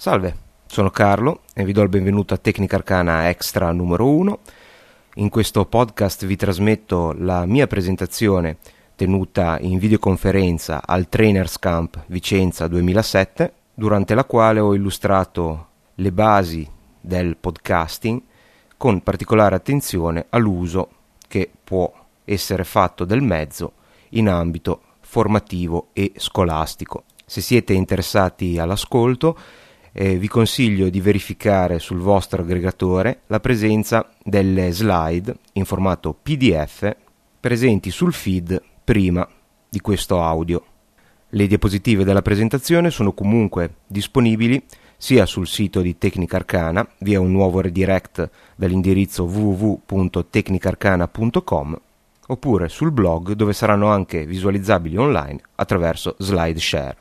Salve, sono Carlo e vi do il benvenuto a Tecnica Arcana Extra numero 1. In questo podcast vi trasmetto la mia presentazione tenuta in videoconferenza al Trainers Camp Vicenza 2007, durante la quale ho illustrato le basi del podcasting con particolare attenzione all'uso che può essere fatto del mezzo in ambito formativo e scolastico. Se siete interessati all'ascolto, vi consiglio di verificare sul vostro aggregatore la presenza delle slide in formato PDF presenti sul feed prima di questo audio. Le diapositive della presentazione sono comunque disponibili sia sul sito di Tecnica Arcana via un nuovo redirect dall'indirizzo www.tecnicarcana.com oppure sul blog, dove saranno anche visualizzabili online attraverso SlideShare.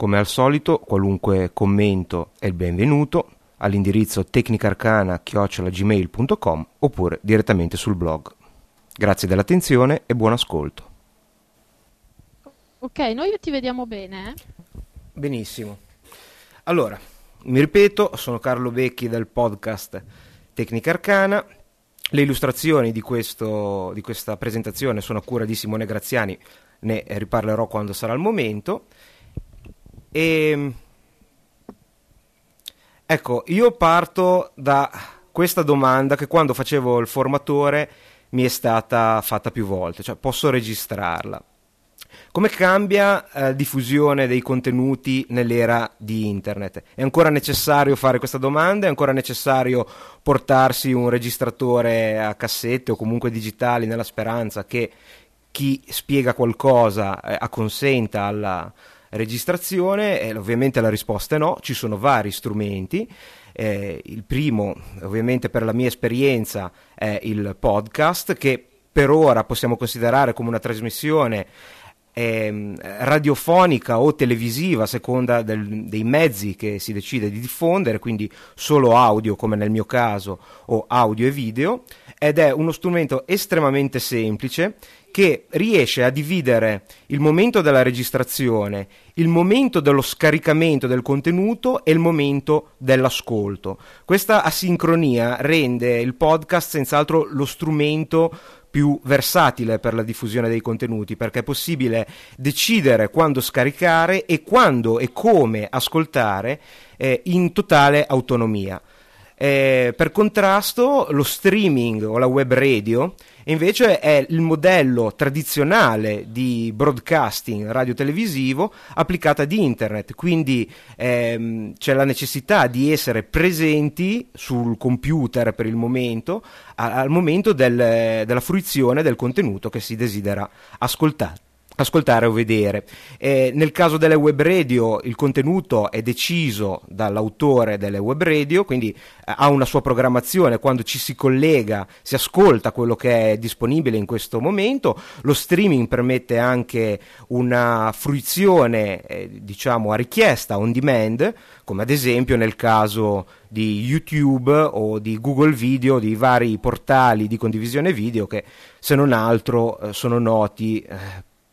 Come al solito, qualunque commento è il benvenuto all'indirizzo tecnicarcana@gmail.com oppure direttamente sul blog. Grazie dell'attenzione e buon ascolto. Ok, noi ti vediamo bene? Benissimo. Allora, mi ripeto, sono Carlo Vecchi del podcast Tecnica Arcana. Le illustrazioni di questa presentazione sono a cura di Simone Graziani, ne riparlerò quando sarà il momento. E ecco, io parto da questa domanda che quando facevo il formatore mi è stata fatta più volte, cioè: posso registrarla? Come cambia la diffusione dei contenuti nell'era di internet? È ancora necessario fare questa domanda? È ancora necessario portarsi un registratore a cassette o comunque digitali nella speranza che chi spiega qualcosa acconsenta alla registrazione? Ovviamente la risposta è no. Ci sono vari strumenti, il primo ovviamente per la mia esperienza è il podcast, che per ora possiamo considerare come una trasmissione radiofonica o televisiva a seconda dei mezzi che si decide di diffondere, quindi solo audio come nel mio caso o audio e video, ed è uno strumento estremamente semplice che riesce a dividere il momento della registrazione, il momento dello scaricamento del contenuto e il momento dell'ascolto. Questa asincronia rende il podcast senz'altro lo strumento più versatile per la diffusione dei contenuti, perché è possibile decidere quando scaricare e quando e come ascoltare in totale autonomia. Per contrasto, lo streaming o la web radio invece è il modello tradizionale di broadcasting radiotelevisivo applicata ad internet, quindi c'è la necessità di essere presenti sul computer per il momento, al momento della fruizione del contenuto che si desidera ascoltare o vedere. Nel caso delle web radio il contenuto è deciso dall'autore delle web radio, quindi ha una sua programmazione. Quando ci si collega si ascolta quello che è disponibile in questo momento. Lo streaming permette anche una fruizione diciamo a richiesta, on demand, come ad esempio nel caso di YouTube o di Google Video, di vari portali di condivisione video che se non altro sono noti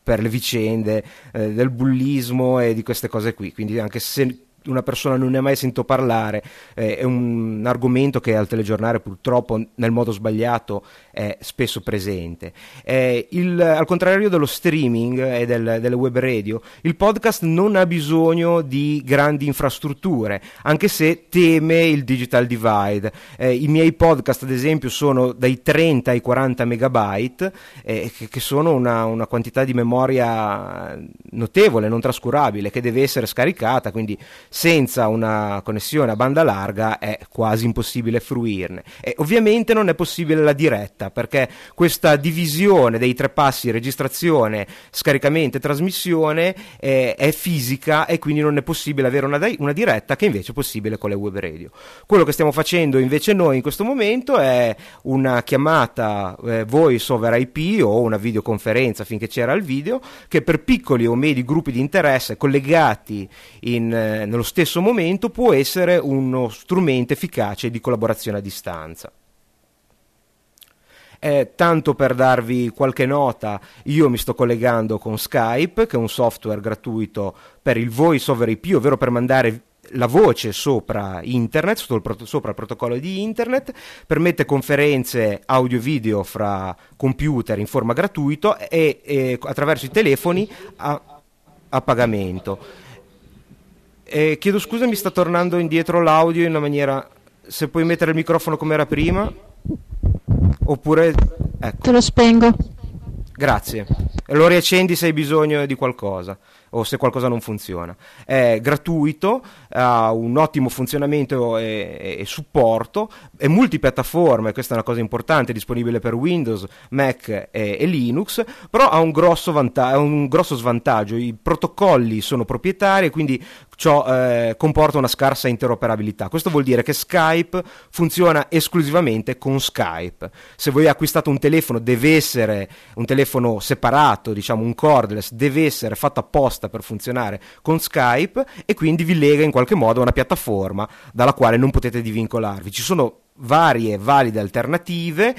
per le vicende del bullismo e di queste cose qui. Quindi anche se una persona non ne ha mai sentito parlare, è un argomento che al telegiornale purtroppo nel modo sbagliato è spesso presente. Al contrario dello streaming e delle web radio, il podcast non ha bisogno di grandi infrastrutture, anche se teme il digital divide. I miei podcast ad esempio sono dai 30 ai 40 megabyte, che sono una quantità di memoria notevole, non trascurabile, che deve essere scaricata, quindi senza una connessione a banda larga è quasi impossibile fruirne. E ovviamente non è possibile la diretta, perché questa divisione dei tre passi, registrazione, scaricamento e trasmissione, è fisica, e quindi non è possibile avere una diretta, che invece è possibile con le web radio. Quello che stiamo facendo invece noi in questo momento è una chiamata voice over IP o una videoconferenza, finché c'era il video, che per piccoli o medi gruppi di interesse collegati nello stesso momento può essere uno strumento efficace di collaborazione a distanza. Tanto per darvi qualche nota, io mi sto collegando con Skype, che è un software gratuito per il voice over IP, ovvero per mandare la voce sopra internet, sopra il protocollo di internet, permette conferenze audio-video fra computer in forma gratuita e attraverso i telefoni a pagamento. Chiedo scusa, mi sta tornando indietro l'audio in una maniera... Se puoi mettere il microfono come era prima, oppure... Ecco. Te lo spengo. Grazie. Lo riaccendi se hai bisogno di qualcosa o se qualcosa non funziona. È gratuito, ha un ottimo funzionamento e supporto, è multipiattaforma, e questa è una cosa importante, è disponibile per Windows, Mac e Linux, però ha un grosso svantaggio: i protocolli sono proprietari, quindi ciò comporta una scarsa interoperabilità. Questo vuol dire che Skype funziona esclusivamente con Skype. Se voi acquistate un telefono, deve essere un telefono separato, diciamo un cordless, deve essere fatto apposta per funzionare con Skype, e quindi vi lega in qualche modo a una piattaforma dalla quale non potete divincolarvi. Ci sono varie valide alternative,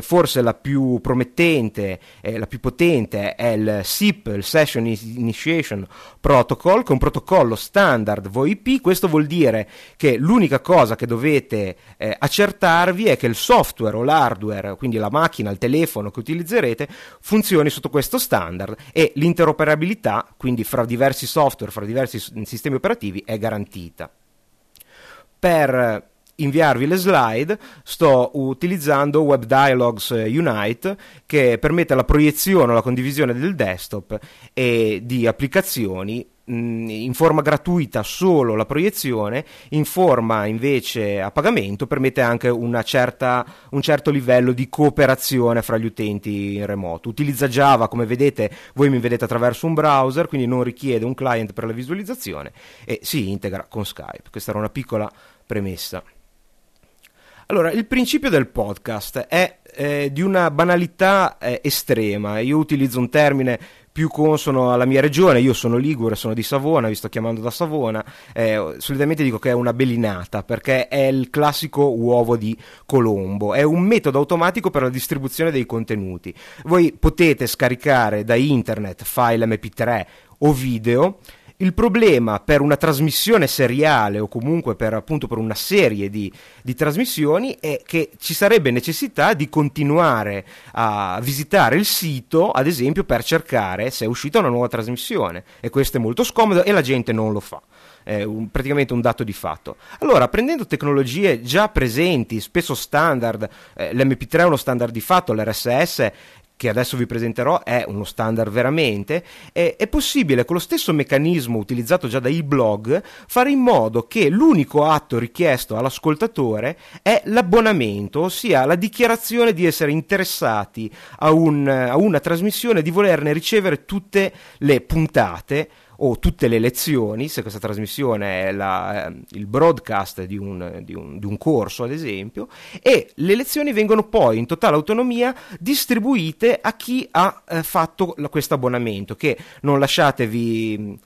forse la più promettente e la più potente è il SIP, il Session Initiation Protocol, che è un protocollo standard VoIP. Questo vuol dire che l'unica cosa che dovete accertarvi è che il software o l'hardware, quindi la macchina, il telefono che utilizzerete, funzioni sotto questo standard, e l'interoperabilità, quindi fra diversi software, fra diversi sistemi operativi, è garantita. Per inviarvi le slide sto utilizzando Web Dialogues Unite, che permette la proiezione o la condivisione del desktop e di applicazioni in forma gratuita, solo la proiezione; in forma invece a pagamento permette anche un certo livello di cooperazione fra gli utenti in remoto. Utilizza Java, come vedete, voi mi vedete attraverso un browser, quindi non richiede un client per la visualizzazione e si integra con Skype. Questa era una piccola premessa. Allora, il principio del podcast è di una banalità estrema. Io utilizzo un termine più consono alla mia regione, io sono ligure, sono di Savona, vi sto chiamando da Savona, solitamente dico che è una belinata, perché è il classico uovo di Colombo. È un metodo automatico per la distribuzione dei contenuti. Voi potete scaricare da internet file MP3 o video. Il problema per una trasmissione seriale, o comunque per, appunto, per una serie di trasmissioni, è che ci sarebbe necessità di continuare a visitare il sito, ad esempio, per cercare se è uscita una nuova trasmissione, e questo è molto scomodo e la gente non lo fa. È praticamente un dato di fatto. Allora, prendendo tecnologie già presenti, spesso standard, l'MP3 è uno standard di fatto, l'RSS, che adesso vi presenterò, è uno standard veramente, è possibile con lo stesso meccanismo utilizzato già dai blog fare in modo che l'unico atto richiesto all'ascoltatore è l'abbonamento, ossia la dichiarazione di essere interessati a una trasmissione, di volerne ricevere tutte le puntate o tutte le lezioni, se questa trasmissione è il broadcast di un corso, ad esempio, e le lezioni vengono poi in totale autonomia distribuite a chi ha fatto questo abbonamento, che non lasciatevi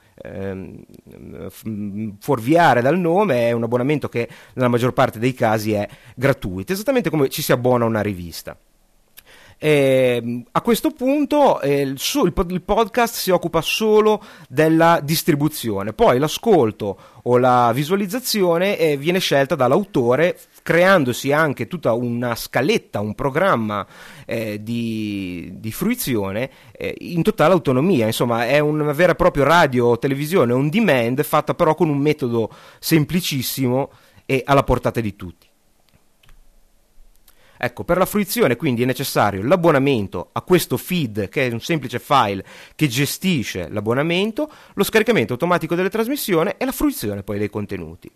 fuorviare dal nome, è un abbonamento che nella maggior parte dei casi è gratuito, esattamente come ci si abbona a una rivista. A questo punto il podcast si occupa solo della distribuzione, poi l'ascolto o la visualizzazione viene scelta dall'autore, creandosi anche tutta una scaletta, un programma di fruizione in totale autonomia. Insomma, è una vera e propria radio o televisione on demand, fatta però con un metodo semplicissimo e alla portata di tutti. Ecco, per la fruizione quindi è necessario l'abbonamento a questo feed, che è un semplice file che gestisce l'abbonamento, lo scaricamento automatico delle trasmissioni e la fruizione poi dei contenuti.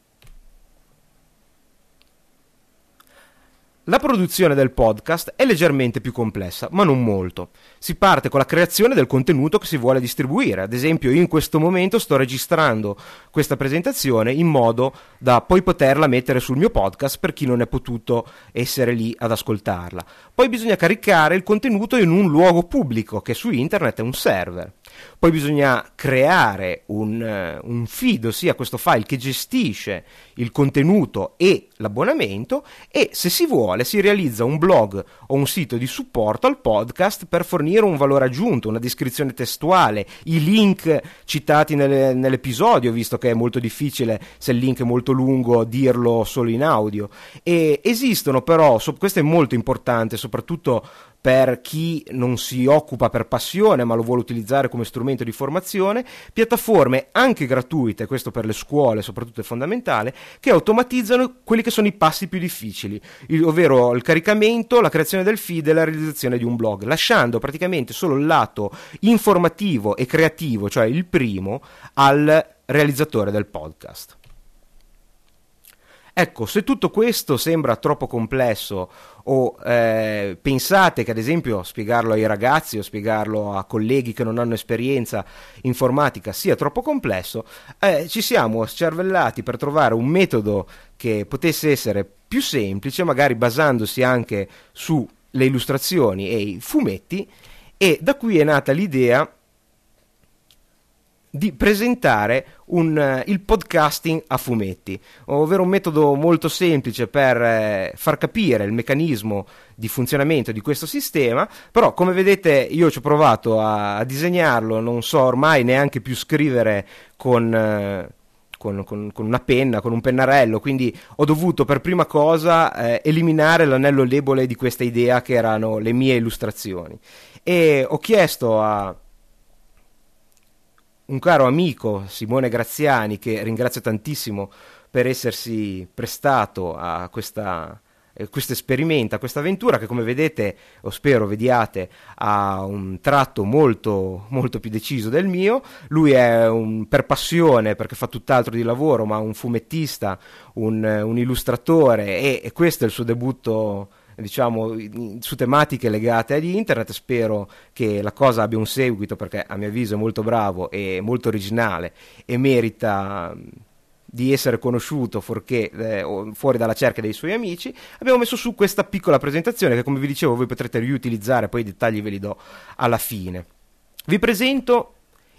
La produzione del podcast è leggermente più complessa, ma non molto. Si parte con la creazione del contenuto che si vuole distribuire. Ad esempio, io in questo momento sto registrando questa presentazione in modo da poi poterla mettere sul mio podcast, per chi non è potuto essere lì ad ascoltarla. Poi bisogna caricare il contenuto in un luogo pubblico, che su internet è un server. Poi bisogna creare un feed, ossia questo file che gestisce il contenuto e l'abbonamento, e se si vuole quale si realizza un blog o un sito di supporto al podcast per fornire un valore aggiunto, una descrizione testuale, i link citati nell'episodio, visto che è molto difficile, se il link è molto lungo, dirlo solo in audio. E esistono però, questo è molto importante, soprattutto per chi non si occupa per passione ma lo vuole utilizzare come strumento di formazione, piattaforme anche gratuite, questo per le scuole soprattutto è fondamentale, che automatizzano quelli che sono i passi più difficili, ovvero il caricamento, la creazione del feed e la realizzazione di un blog, lasciando praticamente solo il lato informativo e creativo, cioè il primo, al realizzatore del podcast. Ecco, se tutto questo sembra troppo complesso o pensate che ad esempio spiegarlo ai ragazzi o spiegarlo a colleghi che non hanno esperienza informatica sia troppo complesso, ci siamo scervellati per trovare un metodo che potesse essere più semplice, magari basandosi anche sulle illustrazioni e i fumetti, e da qui è nata l'idea di presentare il podcasting a fumetti, ovvero un metodo molto semplice per far capire il meccanismo di funzionamento di questo sistema. Però, come vedete, io ci ho provato a disegnarlo, non so ormai neanche più scrivere con una penna, con un pennarello, quindi ho dovuto per prima cosa eliminare l'anello debole di questa idea che erano le mie illustrazioni, e ho chiesto a un caro amico, Simone Graziani, che ringrazio tantissimo per essersi prestato a questo esperimento, a questa avventura che, come vedete, o spero vediate, ha un tratto molto, molto più deciso del mio. Lui è per passione, perché fa tutt'altro di lavoro, ma un fumettista, un illustratore, e questo è il suo debutto, diciamo, su tematiche legate ad internet. Spero che la cosa abbia un seguito, perché a mio avviso è molto bravo e molto originale e merita di essere conosciuto fuori dalla cerca dei suoi amici. Abbiamo messo su questa piccola presentazione che, come vi dicevo, voi potrete riutilizzare, poi i dettagli ve li do alla fine. Vi presento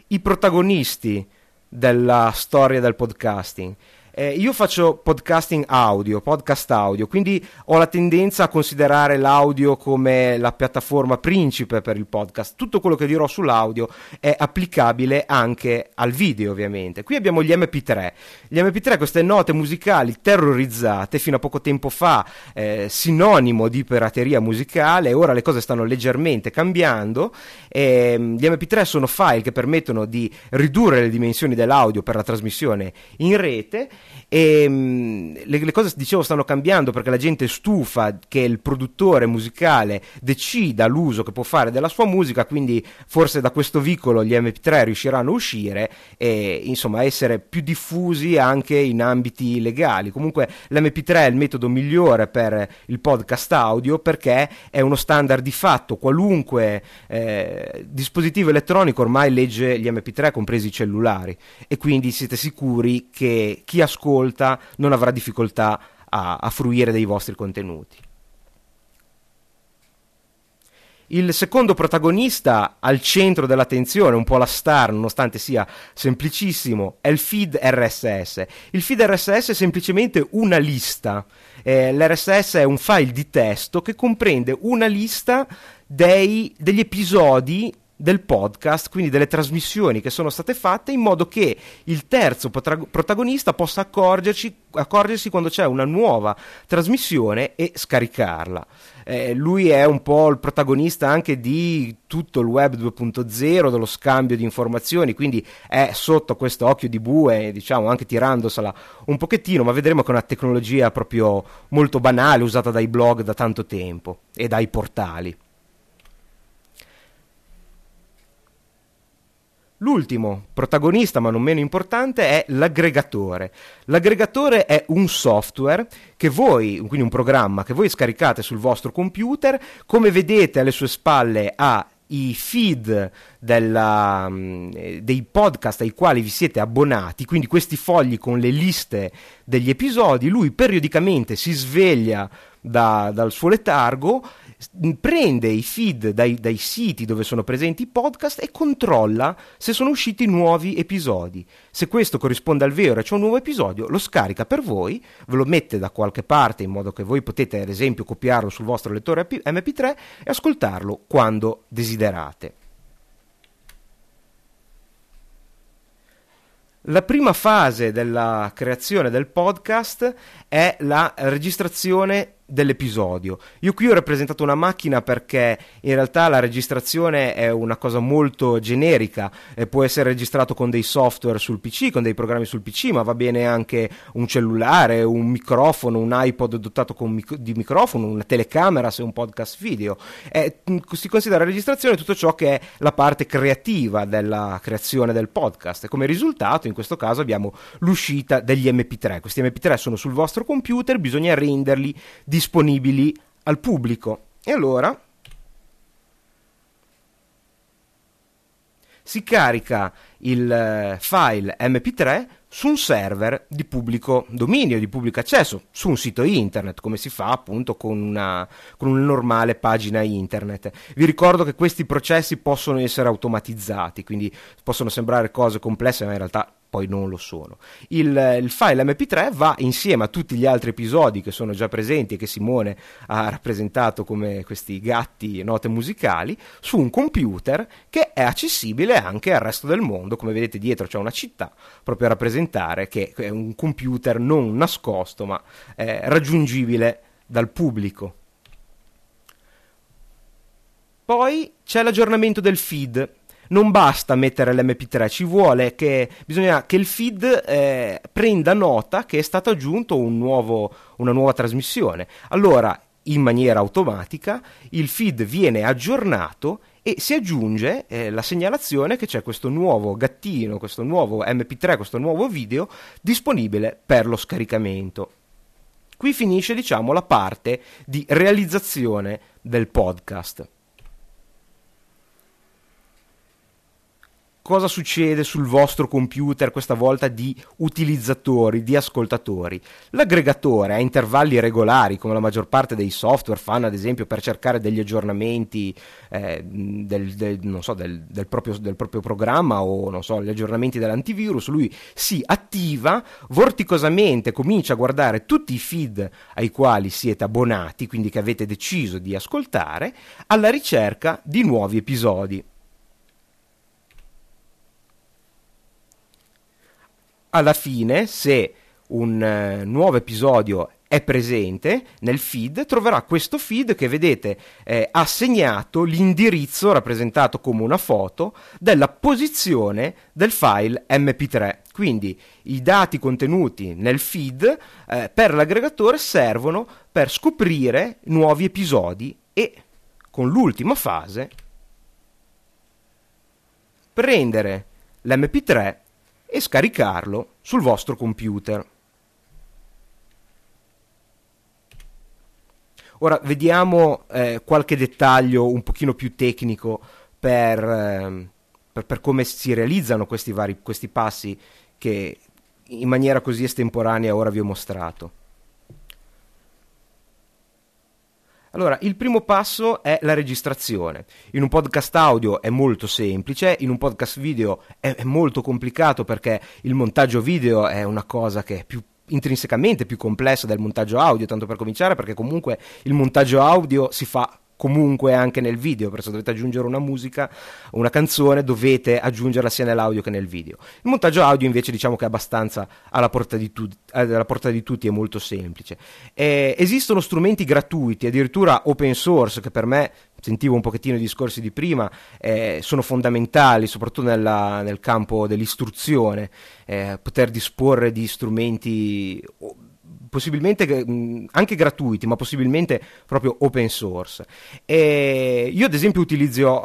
i protagonisti della storia del podcasting. Io faccio podcast audio, quindi ho la tendenza a considerare l'audio come la piattaforma principe per il podcast. Tutto quello che dirò sull'audio è applicabile anche al video, ovviamente. Qui abbiamo gli MP3. Gli MP3, queste note musicali terrorizzate, fino a poco tempo fa sinonimo di pirateria musicale. Ora le cose stanno leggermente cambiando. Gli MP3 sono file che permettono di ridurre le dimensioni dell'audio per la trasmissione in rete. E le cose, dicevo, stanno cambiando, perché la gente è stufa che il produttore musicale decida l'uso che può fare della sua musica, quindi forse da questo vicolo gli MP3 riusciranno a uscire e, insomma, essere più diffusi anche in ambiti legali. Comunque l'MP3 è il metodo migliore per il podcast audio, perché è uno standard di fatto. Qualunque dispositivo elettronico ormai legge gli MP3, compresi i cellulari, e quindi siete sicuri che chi ascolta non avrà difficoltà a fruire dei vostri contenuti. Il secondo protagonista, al centro dell'attenzione, un po' la star, nonostante sia semplicissimo, è il feed RSS. Il feed RSS è semplicemente una lista. L'RSS è un file di testo che comprende una lista degli episodi del podcast, quindi delle trasmissioni che sono state fatte, in modo che il terzo protagonista possa accorgersi quando c'è una nuova trasmissione e scaricarla. Lui è un po' il protagonista anche di tutto il web 2.0, dello scambio di informazioni, quindi è sotto questo occhio di bue, diciamo, anche tirandosela un pochettino, ma vedremo che è una tecnologia proprio molto banale, usata dai blog da tanto tempo e dai portali. L'ultimo protagonista, ma non meno importante, è l'aggregatore. L'aggregatore è un software che voi, quindi un programma che voi scaricate sul vostro computer. Come vedete alle sue spalle ha i feed dei podcast ai quali vi siete abbonati, quindi questi fogli con le liste degli episodi. Lui periodicamente si sveglia dal suo letargo, prende i feed dai siti dove sono presenti i podcast e controlla se sono usciti nuovi episodi. Se questo corrisponde al vero e c'è un nuovo episodio, lo scarica per voi, ve lo mette da qualche parte in modo che voi potete ad esempio copiarlo sul vostro lettore MP3 e ascoltarlo quando desiderate. La prima fase della creazione del podcast è la registrazione dell'episodio. Io qui ho rappresentato una macchina perché in realtà la registrazione è una cosa molto generica, può essere registrato con dei software sul PC, con dei programmi sul PC, ma va bene anche un cellulare, un microfono, un iPod dotato con di microfono, una telecamera se è un podcast video. Si considera registrazione tutto ciò che è la parte creativa della creazione del podcast e come risultato in questo caso abbiamo l'uscita degli MP3. Questi MP3 sono sul vostro computer, bisogna renderli disponibili al pubblico e allora si carica il file MP3 su un server di pubblico dominio, di pubblico accesso, su un sito internet, come si fa appunto con una normale pagina internet. Vi ricordo che questi processi possono essere automatizzati, quindi possono sembrare cose complesse, ma in realtà poi non lo sono. Il file MP3 va insieme a tutti gli altri episodi che sono già presenti e che Simone ha rappresentato come questi gatti note musicali su un computer che è accessibile anche al resto del mondo. Come vedete dietro c'è una città proprio a rappresentare che è un computer non nascosto ma raggiungibile dal pubblico. Poi c'è l'aggiornamento del feed. Non basta mettere l'MP3, ci vuole che bisogna che il feed prenda nota che è stato aggiunto una nuova trasmissione. Allora, in maniera automatica, il feed viene aggiornato e si aggiunge la segnalazione che c'è questo nuovo gattino, questo nuovo MP3, questo nuovo video disponibile per lo scaricamento. Qui finisce, diciamo, la parte di realizzazione del podcast. Cosa succede sul vostro computer, questa volta di utilizzatori, di ascoltatori? L'aggregatore a intervalli regolari, come la maggior parte dei software fanno ad esempio per cercare degli aggiornamenti del proprio programma o non so, gli aggiornamenti dell'antivirus, lui si attiva, vorticosamente comincia a guardare tutti i feed ai quali siete abbonati, quindi che avete deciso di ascoltare, alla ricerca di nuovi episodi. Alla fine, se un nuovo episodio è presente nel feed, troverà questo feed che vedete ha segnato l'indirizzo rappresentato come una foto della posizione del file MP3. Quindi i dati contenuti nel feed per l'aggregatore servono per scoprire nuovi episodi e con l'ultima fase prendere l'MP3 e scaricarlo sul vostro computer. Ora vediamo qualche dettaglio un pochino più tecnico per come si realizzano questi passi che in maniera così estemporanea ora vi ho mostrato. Allora, il primo passo è la registrazione. In un podcast audio è molto semplice, in un podcast video è molto complicato perché il montaggio video è una cosa che è intrinsecamente più complessa del montaggio audio, tanto per cominciare, perché comunque il montaggio audio si fa comunque anche nel video, perché se dovete aggiungere una musica, una canzone, dovete aggiungerla sia nell'audio che nel video. Il montaggio audio invece diciamo che è abbastanza alla portata di tutti, è molto semplice. Esistono strumenti gratuiti, addirittura open source, che per me, sentivo un pochettino i discorsi di prima, sono fondamentali soprattutto nel campo dell'istruzione, poter disporre di strumenti possibilmente anche gratuiti, ma possibilmente proprio open source. E io ad esempio utilizzo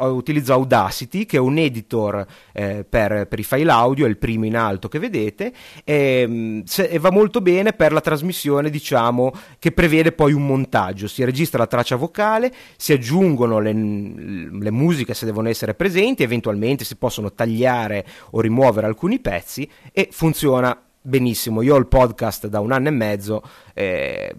Audacity, che è un editor per i file audio, è il primo in alto che vedete, e va molto bene per la trasmissione, diciamo, che prevede poi un montaggio. Si registra la traccia vocale, si aggiungono le musiche se devono essere presenti, eventualmente si possono tagliare o rimuovere alcuni pezzi e funziona benissimo. Io ho il podcast da 1 anno e mezzo,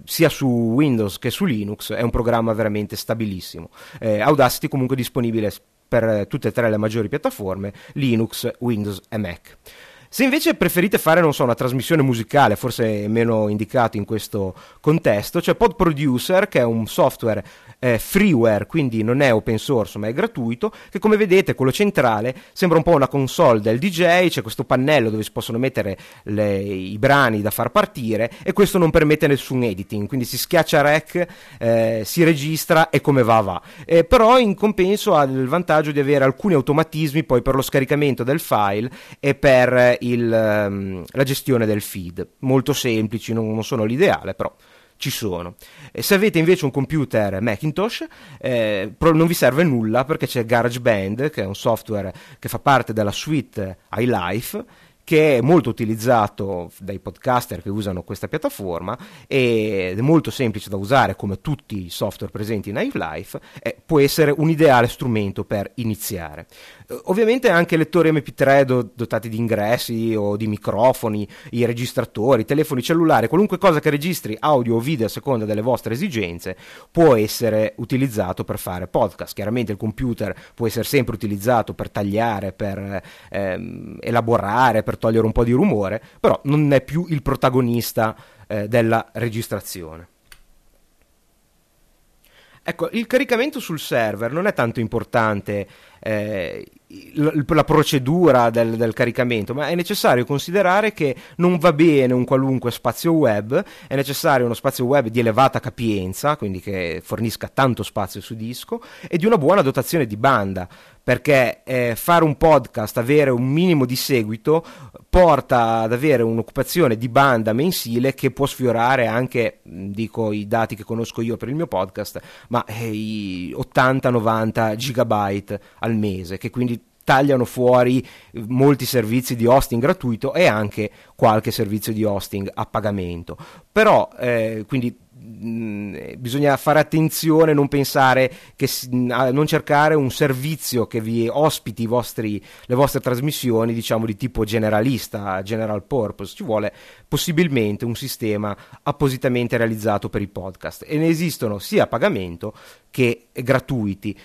sia su Windows che su Linux, è un programma veramente stabilissimo. Audacity comunque è disponibile per tutte e 3 le maggiori piattaforme, Linux, Windows e Mac. Se invece preferite fare, non so, una trasmissione musicale, forse meno indicato in questo contesto, c'è Pod Producer, che è un software freeware, quindi non è open source ma è gratuito, che come vedete quello centrale sembra un po' una console del DJ, c'è questo pannello dove si possono mettere i brani da far partire, e questo non permette nessun editing, quindi si schiaccia rec, si registra e come va va, però in compenso ha il vantaggio di avere alcuni automatismi poi per lo scaricamento del file e per la gestione del feed, molto semplici, non sono l'ideale però ci sono. E se avete invece un computer Macintosh, non vi serve nulla perché c'è GarageBand, che è un software che fa parte della suite iLife, che è molto utilizzato dai podcaster che usano questa piattaforma, ed è molto semplice da usare come tutti i software presenti in iLife, e può essere un ideale strumento per iniziare. Ovviamente anche lettori MP3 dotati di ingressi o di microfoni, i registratori, telefoni cellulari, qualunque cosa che registri audio o video a seconda delle vostre esigenze può essere utilizzato per fare podcast. Chiaramente il computer può essere sempre utilizzato per tagliare, per elaborare, per togliere un po' di rumore, però non è più il protagonista della registrazione. Ecco, il caricamento sul server non è tanto importante, la procedura del caricamento, ma è necessario considerare che non va bene un qualunque spazio web, è necessario uno spazio web di elevata capienza, quindi che fornisca tanto spazio su disco, e di una buona dotazione di banda, perché fare un podcast, avere un minimo di seguito, porta ad avere un'occupazione di banda mensile che può sfiorare anche, dico i dati che conosco io per il mio podcast, ma i 80-90 gigabyte al mese, che quindi tagliano fuori molti servizi di hosting gratuito e anche qualche servizio di hosting a pagamento. Però quindi bisogna fare attenzione, non pensare che non cercare un servizio che vi ospiti le vostre trasmissioni, diciamo, di tipo generalista, general purpose. Ci vuole possibilmente un sistema appositamente realizzato per i podcast, e ne esistono sia a pagamento che gratuiti.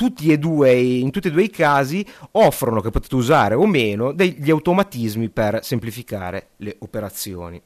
In tutti e 2 i casi offrono, che potete usare o meno, degli automatismi per semplificare le operazioni.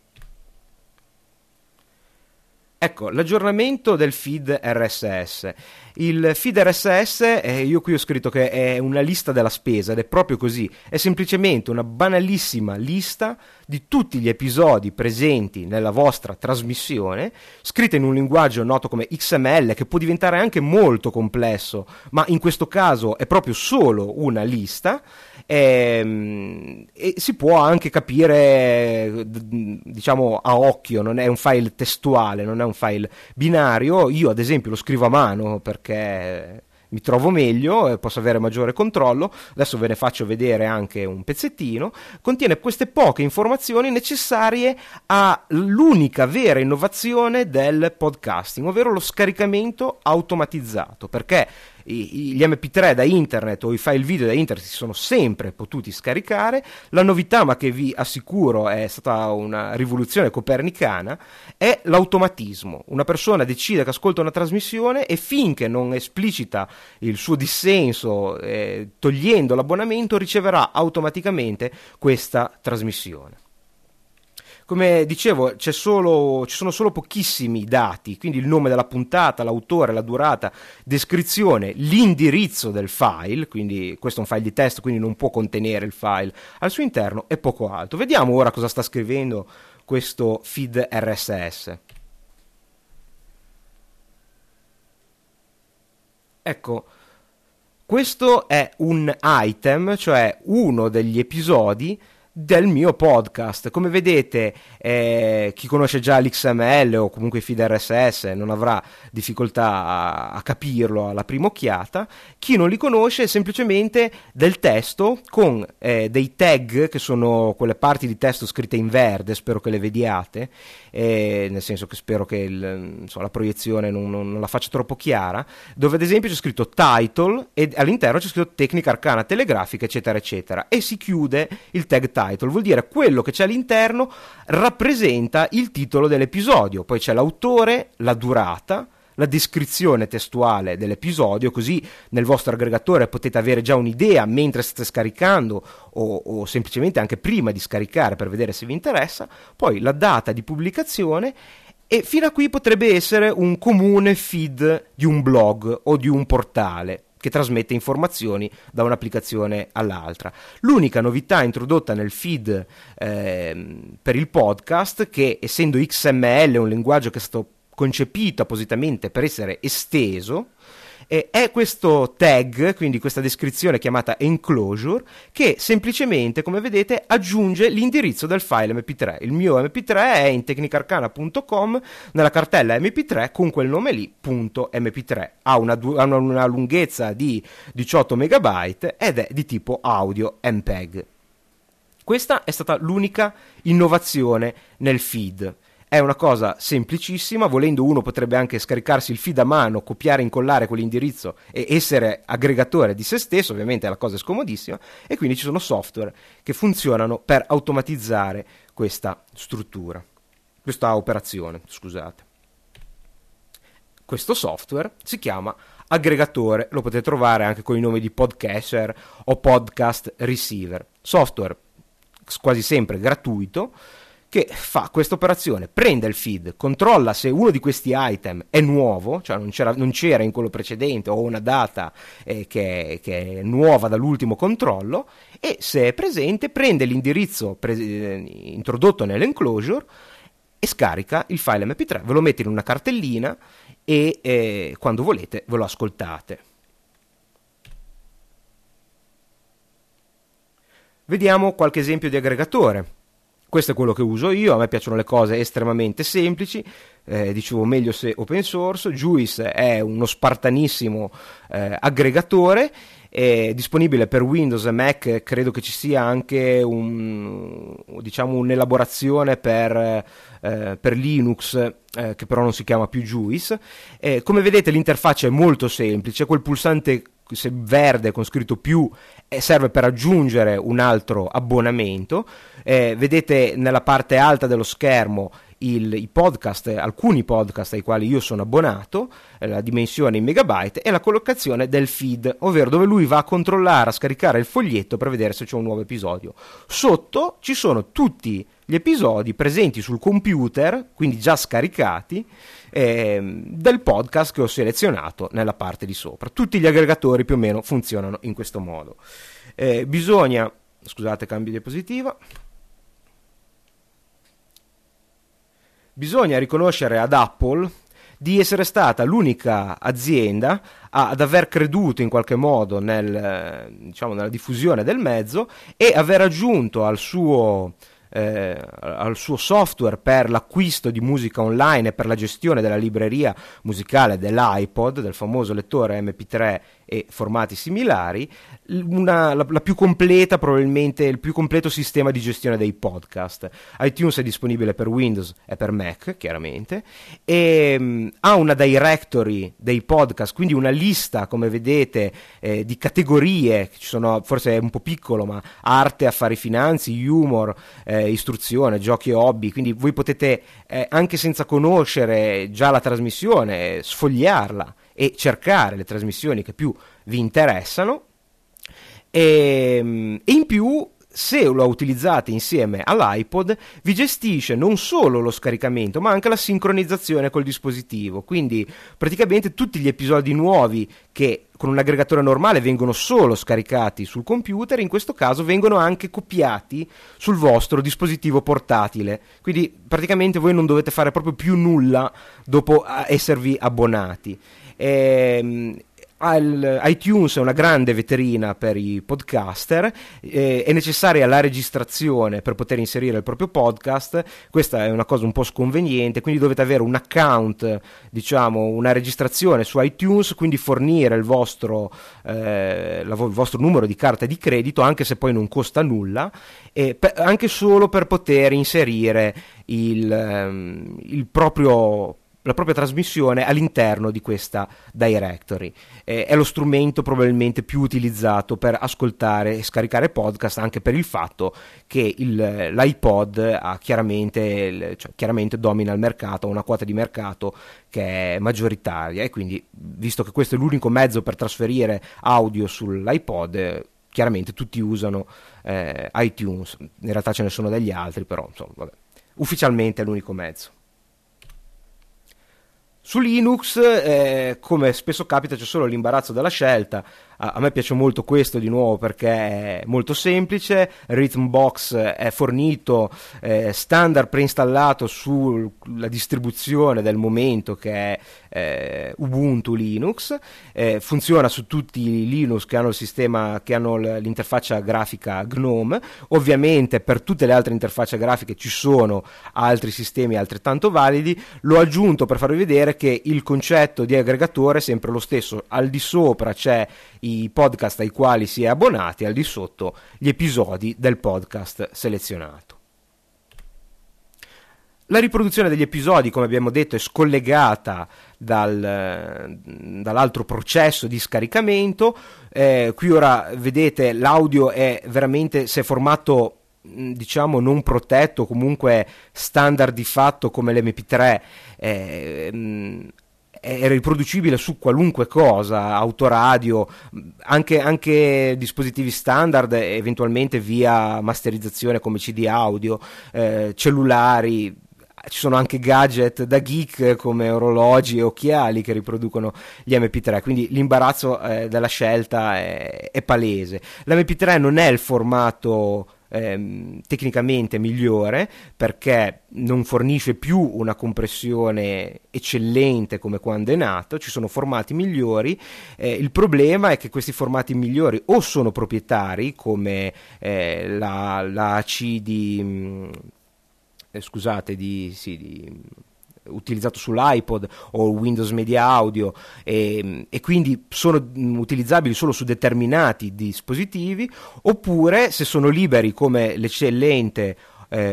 Ecco, l'aggiornamento del feed RSS. Il feed RSS, io qui ho scritto che è una lista della spesa, ed è proprio così, è semplicemente una banalissima lista di tutti gli episodi presenti nella vostra trasmissione, scritta in un linguaggio noto come XML, che può diventare anche molto complesso, ma in questo caso è proprio solo una lista, e si può anche capire, diciamo, a occhio, non è un file testuale, non è un file binario. Io ad esempio lo scrivo a mano perché mi trovo meglio e posso avere maggiore controllo. Adesso ve ne faccio vedere anche un pezzettino. Contiene queste poche informazioni necessarie all'unica vera innovazione del podcasting, ovvero lo scaricamento automatizzato, perché gli MP3 da internet o i file video da internet si sono sempre potuti scaricare. La novità, ma che vi assicuro è stata una rivoluzione copernicana, è l'automatismo. Una persona decide che ascolta una trasmissione e finché non esplicita il suo dissenso, togliendo l'abbonamento, riceverà automaticamente questa trasmissione. Come dicevo, ci sono solo pochissimi dati, quindi il nome della puntata, l'autore, la durata, descrizione, l'indirizzo del file, quindi questo è un file di testo, quindi non può contenere il file al suo interno, e poco altro. Vediamo ora cosa sta scrivendo questo feed RSS. Ecco, questo è un item, cioè uno degli episodi del mio podcast. Come vedete, chi conosce già l'XML o comunque i feed RSS non avrà difficoltà a capirlo alla prima occhiata. Chi non li conosce è semplicemente del testo con dei tag, che sono quelle parti di testo scritte in verde, spero che le vediate, nel senso che spero che la proiezione non la faccia troppo chiara, dove ad esempio c'è scritto title e all'interno c'è scritto Tecnica Arcana Telegrafica, eccetera eccetera, e si chiude il tag title title, vuol dire quello che c'è all'interno rappresenta il titolo dell'episodio, poi c'è l'autore, la durata, la descrizione testuale dell'episodio, così nel vostro aggregatore potete avere già un'idea mentre state scaricando o semplicemente anche prima di scaricare per vedere se vi interessa, poi la data di pubblicazione, e fino a qui potrebbe essere un comune feed di un blog o di un portale che trasmette informazioni da un'applicazione all'altra. L'unica novità introdotta nel feed per il podcast, che essendo XML un linguaggio che è stato concepito appositamente per essere esteso, è questo tag, quindi questa descrizione chiamata enclosure, che semplicemente, come vedete, aggiunge l'indirizzo del file mp3. Il mio mp3 è in tecnicarcana.com, nella cartella mp3 con quel nome lì, .mp3. Ha una lunghezza di 18 megabyte ed è di tipo audio MPEG. Questa è stata l'unica innovazione nel feed. È una cosa semplicissima, volendo uno potrebbe anche scaricarsi il feed a mano, copiare e incollare quell'indirizzo e essere aggregatore di se stesso, ovviamente è la cosa scomodissima, e quindi ci sono software che funzionano per automatizzare questa struttura, questa operazione, scusate. Questo software si chiama aggregatore, lo potete trovare anche con i nomi di Podcacher o Podcast Receiver, software quasi sempre gratuito, che fa questa operazione, prende il feed, controlla se uno di questi item è nuovo, cioè non c'era in quello precedente, o una data che è nuova dall'ultimo controllo, e se è presente prende l'indirizzo introdotto nell'enclosure e scarica il file mp3, ve lo mette in una cartellina e quando volete ve lo ascoltate. Vediamo qualche esempio di aggregatore. Questo è quello che uso io, a me piacciono le cose estremamente semplici, dicevo meglio se open source. Juice è uno spartanissimo aggregatore, è disponibile per Windows e Mac, credo che ci sia anche un'elaborazione per Linux che però non si chiama più Juice. Come vedete l'interfaccia è molto semplice, quel pulsante se verde con scritto più serve per aggiungere un altro abbonamento, vedete nella parte alta dello schermo i podcast, alcuni podcast ai quali io sono abbonato, la dimensione in megabyte e la collocazione del feed, ovvero dove lui va a controllare, a scaricare il foglietto per vedere se c'è un nuovo episodio. Sotto ci sono tutti gli episodi presenti sul computer, quindi già scaricati, del podcast che ho selezionato nella parte di sopra. Tutti gli aggregatori più o meno funzionano in questo modo. Bisogna riconoscere ad Apple di essere stata l'unica azienda ad aver creduto in qualche modo nella diffusione del mezzo e aver aggiunto al suo software per l'acquisto di musica online e per la gestione della libreria musicale dell'iPod, del famoso lettore MP3 e formati similari, la più completa, probabilmente il più completo sistema di gestione dei podcast. iTunes è disponibile per Windows e per Mac, chiaramente, e ha una directory dei podcast, quindi una lista, come vedete, di categorie, ci sono, forse è un po' piccolo, ma arte, affari, finanzi, humor, istruzione, giochi e hobby, quindi voi potete anche senza conoscere già la trasmissione sfogliarla e cercare le trasmissioni che più vi interessano, e in più, se lo utilizzate insieme all'iPod, vi gestisce non solo lo scaricamento ma anche la sincronizzazione col dispositivo, quindi praticamente tutti gli episodi nuovi che con un aggregatore normale vengono solo scaricati sul computer, in questo caso vengono anche copiati sul vostro dispositivo portatile, quindi praticamente voi non dovete fare proprio più nulla dopo esservi abbonati. iTunes è una grande vetrina per i podcaster, è necessaria la registrazione per poter inserire il proprio podcast, questa è una cosa un po' sconveniente, quindi dovete avere un account, una registrazione su iTunes, quindi fornire il vostro numero di carta di credito, anche se poi non costa nulla, anche solo per poter inserire il proprio la propria trasmissione all'interno di questa directory. È lo strumento probabilmente più utilizzato per ascoltare e scaricare podcast, anche per il fatto che l'iPod ha chiaramente domina il mercato, ha una quota di mercato che è maggioritaria, e quindi, visto che questo è l'unico mezzo per trasferire audio sull'iPod, chiaramente tutti usano iTunes. In realtà ce ne sono degli altri, però insomma, vabbè, ufficialmente è l'unico mezzo. Su Linux, come spesso capita, c'è solo l'imbarazzo della scelta. A me piace molto questo, di nuovo, perché è molto semplice. Rhythmbox è fornito standard preinstallato sulla distribuzione del momento, che è Ubuntu Linux. Funziona su tutti i Linux che hanno il sistema, che hanno l'interfaccia grafica GNOME. Ovviamente per tutte le altre interfacce grafiche ci sono altri sistemi altrettanto validi. L'ho aggiunto per farvi vedere che il concetto di aggregatore è sempre lo stesso. Al di sopra c'è i podcast ai quali si è abbonati, al di sotto gli episodi del podcast selezionato. La riproduzione degli episodi, come abbiamo detto, è scollegata dall'altro processo di scaricamento. Qui ora vedete l'audio è veramente, se formato diciamo non protetto, comunque standard di fatto come l'MP3, è riproducibile su qualunque cosa, autoradio, anche dispositivi standard, eventualmente via masterizzazione come CD audio, cellulari. Ci sono anche gadget da geek come orologi e occhiali che riproducono gli MP3, quindi l'imbarazzo della scelta è palese. L'MP3 non è il formato tecnicamente migliore, perché non fornisce più una compressione eccellente come quando è nato. Ci sono formati migliori. Il problema è che questi formati migliori o sono proprietari, come la AC utilizzato sull'iPod, o Windows Media Audio, e quindi sono utilizzabili solo su determinati dispositivi, oppure, se sono liberi come l'eccellente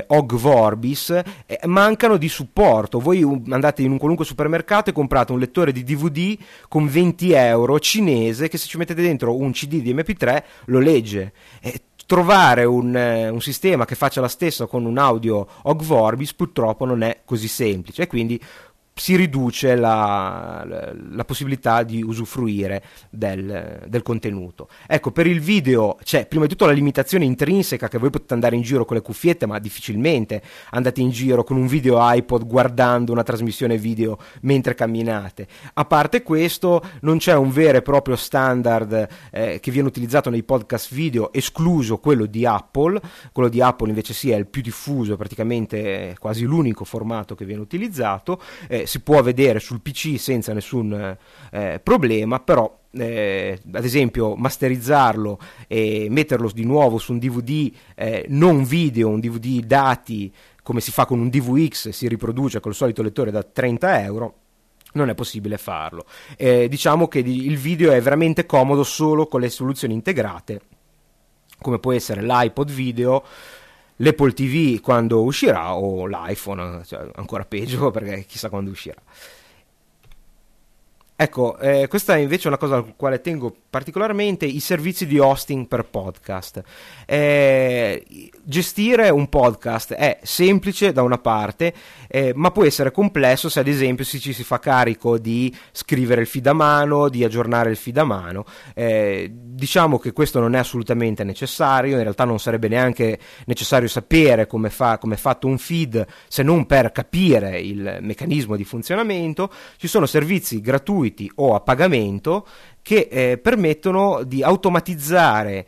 Ogg Vorbis, mancano di supporto. Voi andate in un qualunque supermercato e comprate un lettore di DVD con 20 euro cinese, che se ci mettete dentro un CD di MP3 lo legge. Trovare un sistema che faccia la stessa con un audio Ogg Vorbis purtroppo non è così semplice, e quindi si riduce la possibilità di usufruire del contenuto. Ecco, per il video c'è prima di tutto la limitazione intrinseca, che voi potete andare in giro con le cuffiette, ma difficilmente andate in giro con un video iPod guardando una trasmissione video mentre camminate. A parte questo, non c'è un vero e proprio standard che viene utilizzato nei podcast video, escluso quello di Apple. Quello di Apple invece sì, è il più diffuso, praticamente quasi l'unico formato che viene utilizzato. Si può vedere sul PC senza nessun problema, però ad esempio masterizzarlo e metterlo di nuovo su un DVD non video, un DVD dati, come si fa con un DVX, si riproduce col solito lettore da 30 euro, non è possibile farlo. Diciamo che il video è veramente comodo solo con le soluzioni integrate, come può essere l'iPod video, l'Apple TV quando uscirà, o l'iPhone, cioè ancora peggio, perché chissà quando uscirà. Ecco, questa invece è una cosa alla quale tengo particolarmente: i servizi di hosting per podcast. Gestire un podcast è semplice da una parte, ma può essere complesso se ad esempio ci si fa carico di scrivere il feed a mano, di aggiornare il feed a mano. Diciamo che questo non è assolutamente necessario. In realtà non sarebbe neanche necessario sapere come è fatto un feed, se non per capire il meccanismo di funzionamento. Ci sono servizi gratuiti o a pagamento che permettono di automatizzare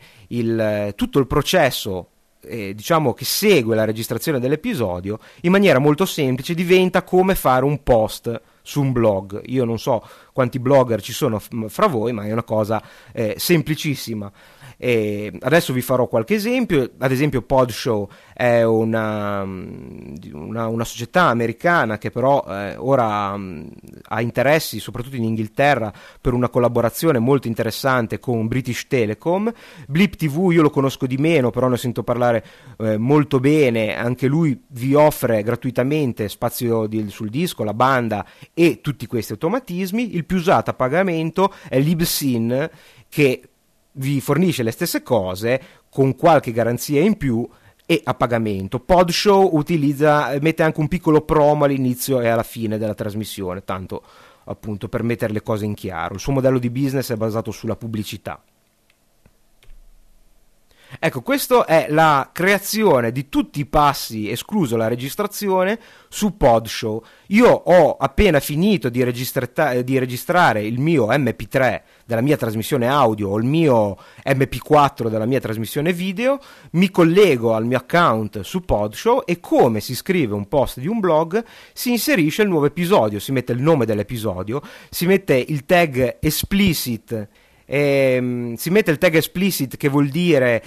tutto il processo diciamo che segue la registrazione dell'episodio in maniera molto semplice. Diventa come fare un post su un blog. Io non so quanti blogger ci sono fra voi, ma è una cosa semplicissima. Adesso vi farò qualche esempio. Ad esempio Podshow è una società americana che però ora ha interessi soprattutto in Inghilterra per una collaborazione molto interessante con British Telecom. Blip TV io lo conosco di meno, però ne sento parlare molto bene. Anche lui vi offre gratuitamente spazio sul disco, la banda e tutti questi automatismi. Il più usato a pagamento è Libsyn, che vi fornisce le stesse cose con qualche garanzia in più e a pagamento. Podshow mette anche un piccolo promo all'inizio e alla fine della trasmissione, tanto appunto per mettere le cose in chiaro. Il suo modello di business è basato sulla pubblicità. Ecco, questa è la creazione di tutti i passi, escluso la registrazione, su Podshow. Io ho appena finito di registrare il mio MP3 della mia trasmissione audio o il mio MP4 della mia trasmissione video, mi collego al mio account su Podshow e, come si scrive un post di un blog, si inserisce il nuovo episodio, si mette il nome dell'episodio, si mette il tag explicit. Si mette il tag explicit, che vuol dire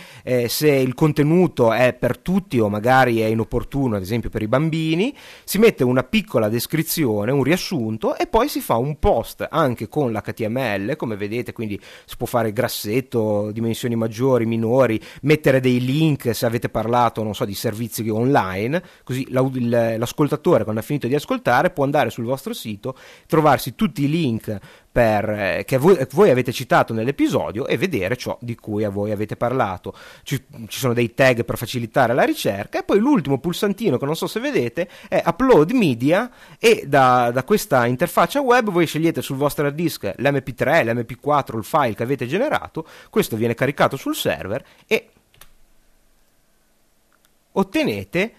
se il contenuto è per tutti o magari è inopportuno, ad esempio per i bambini. Si mette una piccola descrizione, un riassunto, e poi si fa un post anche con l'HTML, come vedete. Quindi si può fare grassetto, dimensioni maggiori, minori, mettere dei link se avete parlato, non so, di servizi online, così l'ascoltatore, quando ha finito di ascoltare, può andare sul vostro sito, trovarsi tutti i link che voi avete citato nell'episodio e vedere ciò di cui a voi avete parlato. Ci sono dei tag per facilitare la ricerca, e poi l'ultimo pulsantino, che non so se vedete, è upload media, e da questa interfaccia web voi scegliete sul vostro hard disk l'MP3, l'MP4, il file che avete generato. Questo viene caricato sul server e ottenete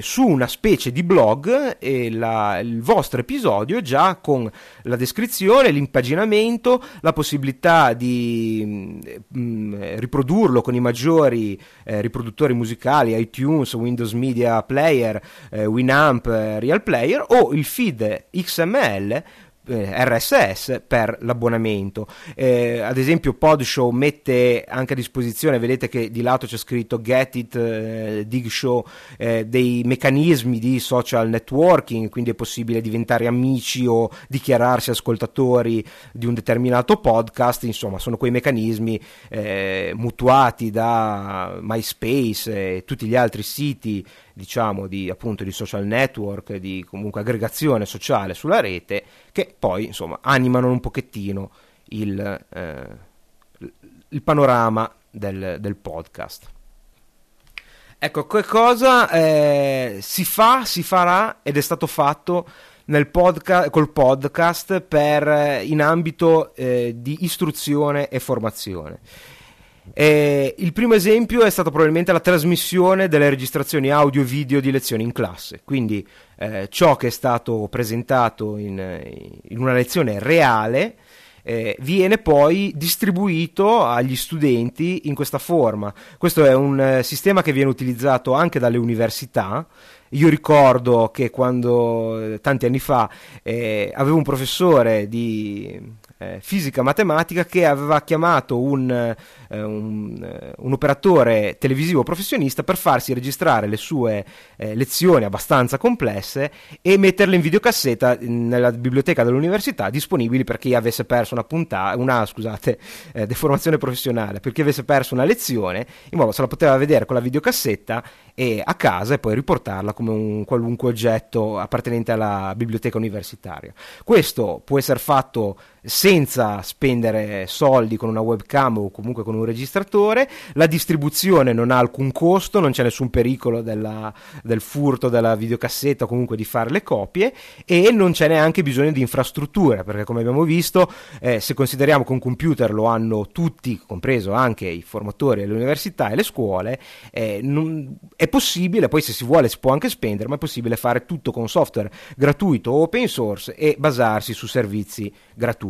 su una specie di blog il vostro episodio, già con la descrizione, l'impaginamento, la possibilità di riprodurlo con i maggiori riproduttori musicali, iTunes, Windows Media Player, Winamp, Real Player, o il feed XML RSS per l'abbonamento. Ad esempio Podshow mette anche a disposizione, vedete che di lato c'è scritto Get It, Dig Show, dei meccanismi di social networking, quindi è possibile diventare amici o dichiararsi ascoltatori di un determinato podcast. Insomma, sono quei meccanismi mutuati da MySpace e tutti gli altri siti, diciamo, appunto di social network, di comunque aggregazione sociale sulla rete, che poi insomma animano un pochettino il panorama del podcast. Ecco, che cosa si fa, si farà ed è stato fatto col podcast in ambito di istruzione e formazione. Il primo esempio è stato probabilmente la trasmissione delle registrazioni audio e video di lezioni in classe, quindi ciò che è stato presentato in una lezione reale viene poi distribuito agli studenti in questa forma. Questo è un sistema che viene utilizzato anche dalle università. Io ricordo che quando tanti anni fa avevo un professore di fisica matematica che aveva chiamato un operatore televisivo professionista per farsi registrare le sue lezioni abbastanza complesse e metterle in videocassetta nella biblioteca dell'università, disponibili per chi avesse perso una deformazione professionale, per chi avesse perso una lezione, in modo se la poteva vedere con la videocassetta e a casa e poi riportarla come un qualunque oggetto appartenente alla biblioteca universitaria. Questo può essere fatto senza spendere soldi, con una webcam o comunque con un registratore. La distribuzione non ha alcun costo, non c'è nessun pericolo del furto della videocassetta o comunque di fare le copie, e non c'è neanche bisogno di infrastrutture, perché come abbiamo visto se consideriamo che un computer lo hanno tutti, compreso anche i formatori alle università e le scuole, è possibile, poi se si vuole si può anche spendere, ma è possibile fare tutto con software gratuito o open source e basarsi su servizi gratuiti.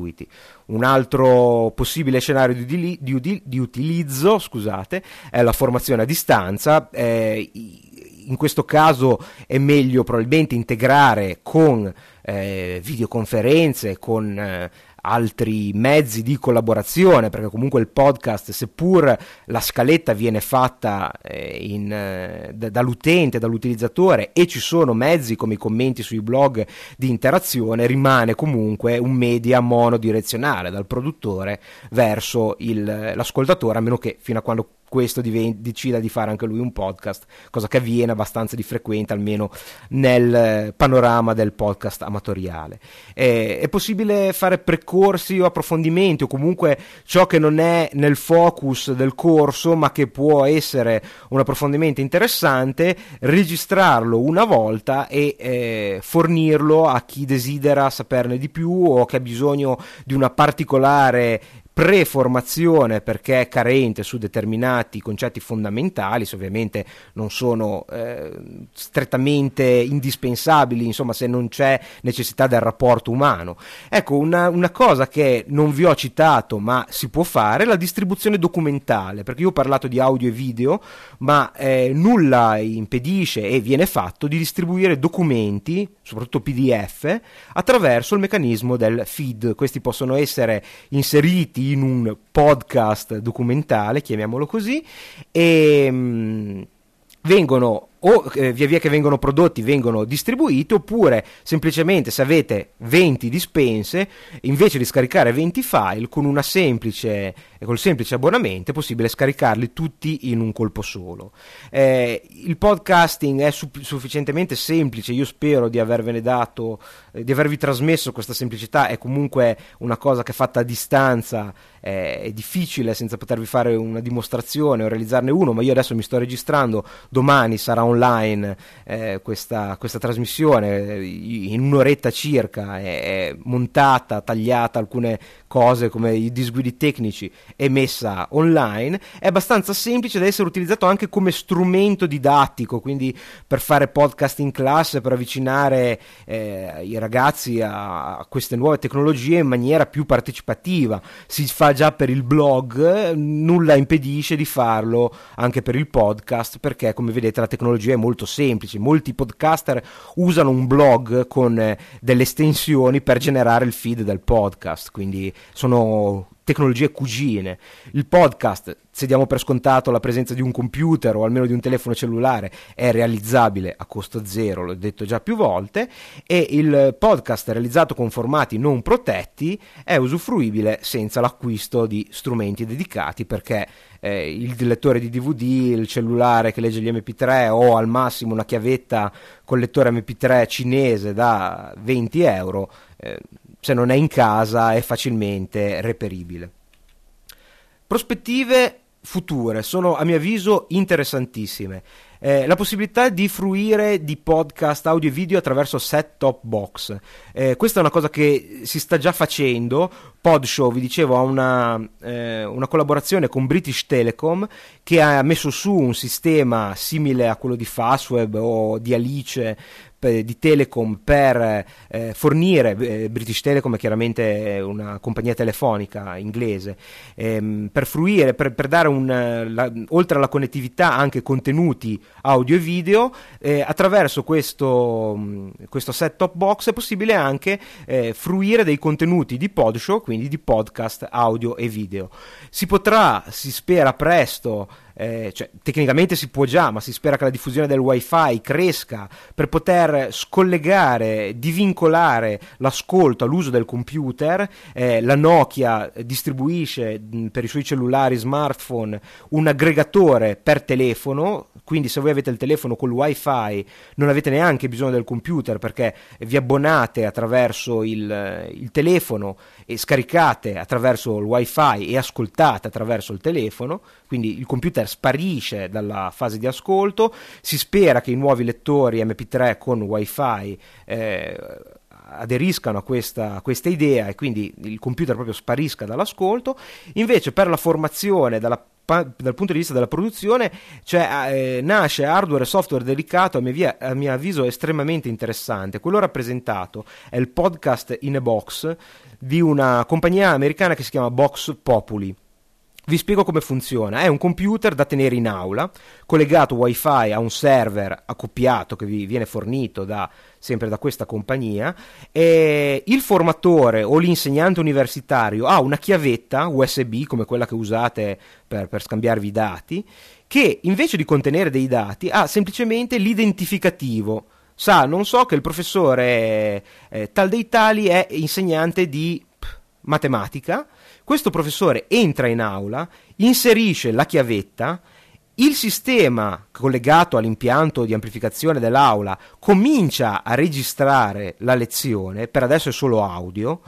Un altro possibile scenario di utilizzo, scusate, è la formazione a distanza. In questo caso è meglio probabilmente integrare con videoconferenze, con altri mezzi di collaborazione, perché comunque il podcast, seppur la scaletta viene fatta dall'utente, dall'utilizzatore, e ci sono mezzi come i commenti sui blog di interazione, rimane comunque un media monodirezionale dal produttore verso l'ascoltatore, a meno che fino a quando questo decida di fare anche lui un podcast, cosa che avviene abbastanza di frequente, almeno nel panorama del podcast amatoriale. È possibile fare precorsi o approfondimenti, o comunque ciò che non è nel focus del corso ma che può essere un approfondimento interessante, registrarlo una volta e fornirlo a chi desidera saperne di più o che ha bisogno di una particolare preformazione perché è carente su determinati concetti fondamentali, se ovviamente non sono strettamente indispensabili, insomma, se non c'è necessità del rapporto umano. Ecco, una cosa che non vi ho citato ma si può fare è la distribuzione documentale, perché io ho parlato di audio e video, ma nulla impedisce e viene fatto di distribuire documenti, soprattutto PDF, attraverso il meccanismo del feed. Questi possono essere inseriti in un podcast documentale, chiamiamolo così, e vengono o via via che vengono prodotti vengono distribuiti, oppure semplicemente, se avete 20 dispense, invece di scaricare 20 file, col semplice abbonamento è possibile scaricarli tutti in un colpo solo. Il podcasting è sufficientemente semplice, io spero di avervene dato, di avervi trasmesso questa semplicità. È comunque una cosa che è fatta a distanza, è difficile senza potervi fare una dimostrazione o realizzarne uno, ma io adesso mi sto registrando, domani sarà online questa trasmissione, in un'oretta circa è montata, tagliata, alcune cose come i disguidi tecnici, e messa online. È abbastanza semplice da essere utilizzato anche come strumento didattico, quindi per fare podcast in classe, per avvicinare i ragazzi a queste nuove tecnologie in maniera più partecipativa. Si fa già per il blog, nulla impedisce di farlo anche per il podcast, perché come vedete la tecnologia è molto semplice. Molti podcaster usano un blog con delle estensioni per generare il feed del podcast, quindi sono tecnologie cugine. Il podcast, se diamo per scontato la presenza di un computer o almeno di un telefono cellulare, è realizzabile a costo zero, l'ho detto già più volte, e il podcast realizzato con formati non protetti è usufruibile senza l'acquisto di strumenti dedicati, perché il lettore di DVD, il cellulare che legge gli MP3, o al massimo una chiavetta con lettore MP3 cinese da 20 euro, se non è in casa è facilmente reperibile. Prospettive future sono, a mio avviso, interessantissime. La possibilità di fruire di podcast audio e video attraverso set-top box. Questa è una cosa che si sta già facendo. Podshow, vi dicevo, ha una collaborazione con British Telecom, che ha messo su un sistema simile a quello di Fastweb o di Alice di Telecom per fornire, British Telecom è chiaramente una compagnia telefonica inglese, per fruire, per dare oltre alla connettività anche contenuti audio e video. Attraverso questo set-top box è possibile anche fruire dei contenuti di Podshow, quindi di podcast audio e video. Si potrà, si spera presto, cioè, tecnicamente si può già, ma si spera che la diffusione del wifi cresca per poter scollegare, divincolare l'ascolto all'uso del computer. La Nokia distribuisce per i suoi cellulari smartphone un aggregatore per telefono, quindi se voi avete il telefono col wifi non avete neanche bisogno del computer, perché vi abbonate attraverso il telefono e scaricate attraverso il wifi e ascoltate attraverso il telefono, quindi il computer sparisce dalla fase di ascolto. Si spera che i nuovi lettori MP3 con wifi aderiscano a questa idea e quindi il computer proprio sparisca dall'ascolto. Invece per la formazione, dal punto di vista della produzione, cioè, nasce hardware e software dedicato, a mio avviso estremamente interessante. Quello rappresentato è il podcast in a box di una compagnia americana che si chiama Box Populi. Vi spiego come funziona. È un computer da tenere in aula, collegato wifi a un server accoppiato che vi viene fornito sempre da questa compagnia, e il formatore o l'insegnante universitario ha una chiavetta USB come quella che usate per scambiarvi i dati, che invece di contenere dei dati ha semplicemente l'identificativo. Non so che il professore tal dei tali è insegnante di matematica. Questo professore entra in aula, inserisce la chiavetta, il sistema collegato all'impianto di amplificazione dell'aula comincia a registrare la lezione, per adesso è solo audio,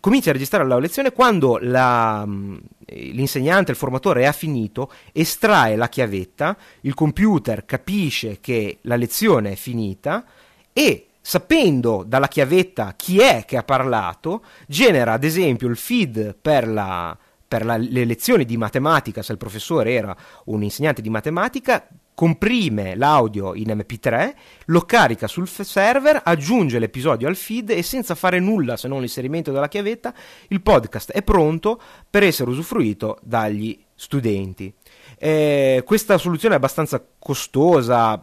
comincia a registrare la lezione. Quando l'insegnante, il formatore ha finito, estrae la chiavetta, il computer capisce che la lezione è finita e, sapendo dalla chiavetta chi è che ha parlato, genera ad esempio il feed per le lezioni di matematica, se il professore era un insegnante di matematica, comprime l'audio in MP3, lo carica sul server, aggiunge l'episodio al feed e, senza fare nulla se non l'inserimento della chiavetta, il podcast è pronto per essere usufruito dagli studenti. Questa soluzione è abbastanza costosa,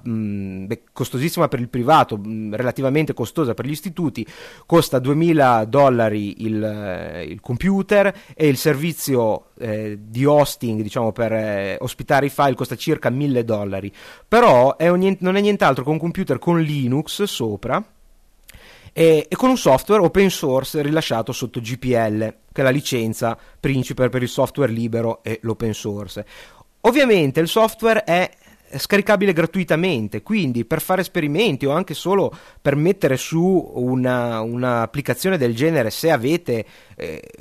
costosissima per il privato, relativamente costosa per gli istituti. Costa $2000 il computer, e il servizio di hosting, diciamo, per ospitare i file costa circa $1000, però non è nient'altro che un computer con Linux sopra e con un software open source rilasciato sotto GPL, che è la licenza principe per il software libero e l'open source. Ovviamente il software è scaricabile gratuitamente, quindi per fare esperimenti o anche solo per mettere su un'applicazione del genere, se avete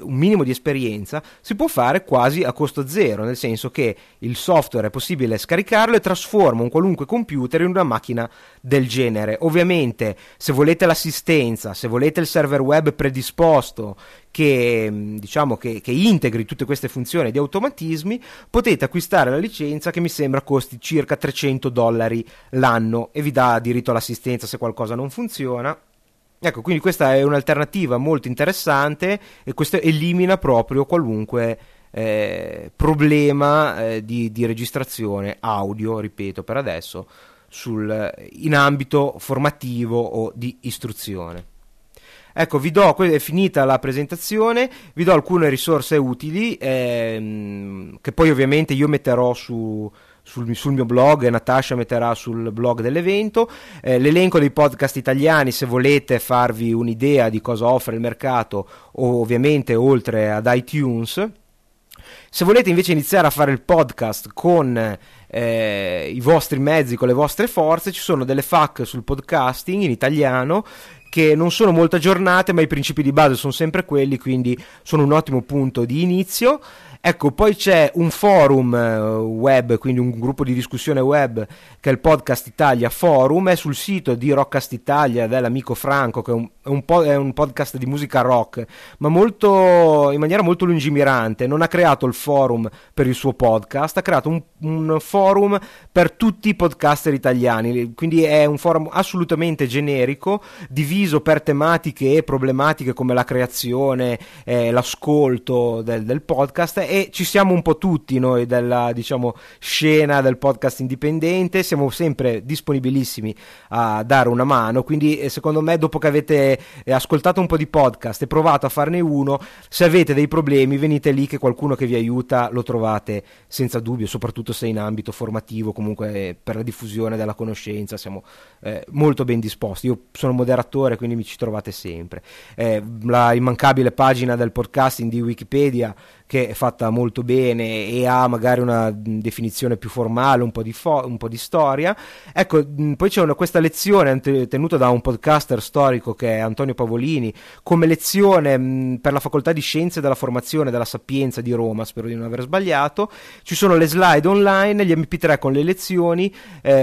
un minimo di esperienza, si può fare quasi a costo zero, nel senso che il software è possibile scaricarlo e trasforma un qualunque computer in una macchina del genere. Ovviamente, se volete l'assistenza, se volete il server web predisposto che integri tutte queste funzioni di automatismi, potete acquistare la licenza, che mi sembra costi circa $300 l'anno, e vi dà diritto all'assistenza se qualcosa non funziona. Ecco, quindi questa è un'alternativa molto interessante, e questo elimina proprio qualunque problema di registrazione audio, ripeto, per adesso in ambito formativo o di istruzione. Ecco, è finita la presentazione, vi do alcune risorse utili che poi ovviamente io metterò sul mio blog, e Natasha metterà sul blog dell'evento, l'elenco dei podcast italiani, se volete farvi un'idea di cosa offre il mercato, ovviamente oltre ad iTunes. Se volete invece iniziare a fare il podcast con i vostri mezzi, con le vostre forze, ci sono delle FAQ sul podcasting in italiano che non sono molto aggiornate, ma i principi di base sono sempre quelli, quindi sono un ottimo punto di inizio. Ecco, poi c'è un forum web, quindi un gruppo di discussione web, che è il Podcast Italia Forum, è sul sito di Rockcast Italia dell'amico Franco, che è un podcast di musica rock, ma in maniera molto lungimirante. Non ha creato il forum per il suo podcast, ha creato un forum per tutti i podcaster italiani, quindi è un forum assolutamente generico, diviso per tematiche e problematiche come la creazione, l'ascolto del podcast. E ci siamo un po' tutti noi della, diciamo, scena del podcast indipendente, siamo sempre disponibilissimi a dare una mano, quindi secondo me, dopo che avete ascoltato un po' di podcast e provato a farne uno, se avete dei problemi venite lì, che qualcuno che vi aiuta lo trovate senza dubbio, soprattutto se in ambito formativo, comunque per la diffusione della conoscenza siamo molto ben disposti. Io sono moderatore, quindi mi ci trovate sempre. La immancabile pagina del podcasting di Wikipedia, che è fatta molto bene e ha magari una definizione più formale, un po' di storia. Ecco, poi c'è questa lezione tenuta da un podcaster storico che è Antonio Pavolini, come lezione per la Facoltà di Scienze della Formazione della Sapienza di Roma, spero di non aver sbagliato. Ci sono le slide online, gli MP3 con le lezioni,